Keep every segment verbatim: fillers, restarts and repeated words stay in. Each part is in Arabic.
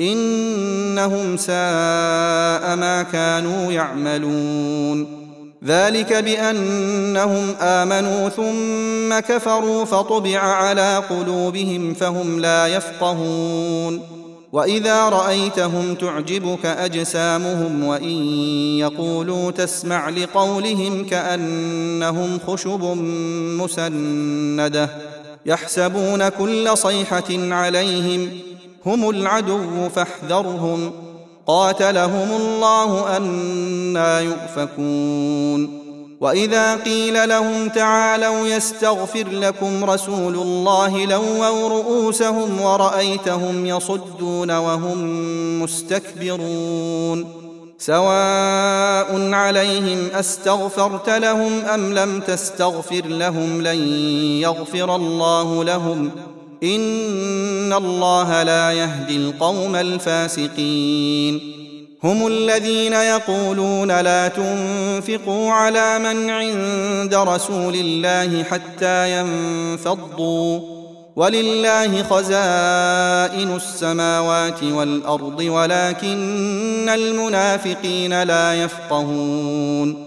إنهم ساء ما كانوا يعملون ذلك بأنهم آمنوا ثم كفروا فطبع على قلوبهم فهم لا يفقهون وإذا رأيتهم تعجبك أجسامهم وإن يقولوا تسمع لقولهم كأنهم خشب مسندة يحسبون كل صيحة عليهم هم العدو فاحذرهم قاتلهم الله أنى يؤفكون وإذا قيل لهم تعالوا يستغفر لكم رسول الله لووا رؤوسهم ورأيتهم يصدون وهم مستكبرون سواء عليهم أستغفرت لهم أم لم تستغفر لهم لن يغفر الله لهم إن الله لا يهدي القوم الفاسقين هم الذين يقولون لا تنفقوا على من عند رسول الله حتى ينفضوا ولله خزائن السماوات والأرض ولكن المنافقين لا يفقهون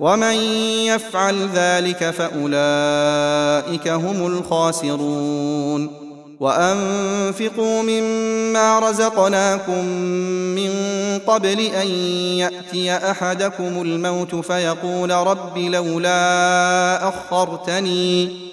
ومن يفعل ذلك فأولئك هم الخاسرون وأنفقوا مما رزقناكم من قبل أن يأتي أحدكم الموت فيقول رب لولا أخرتني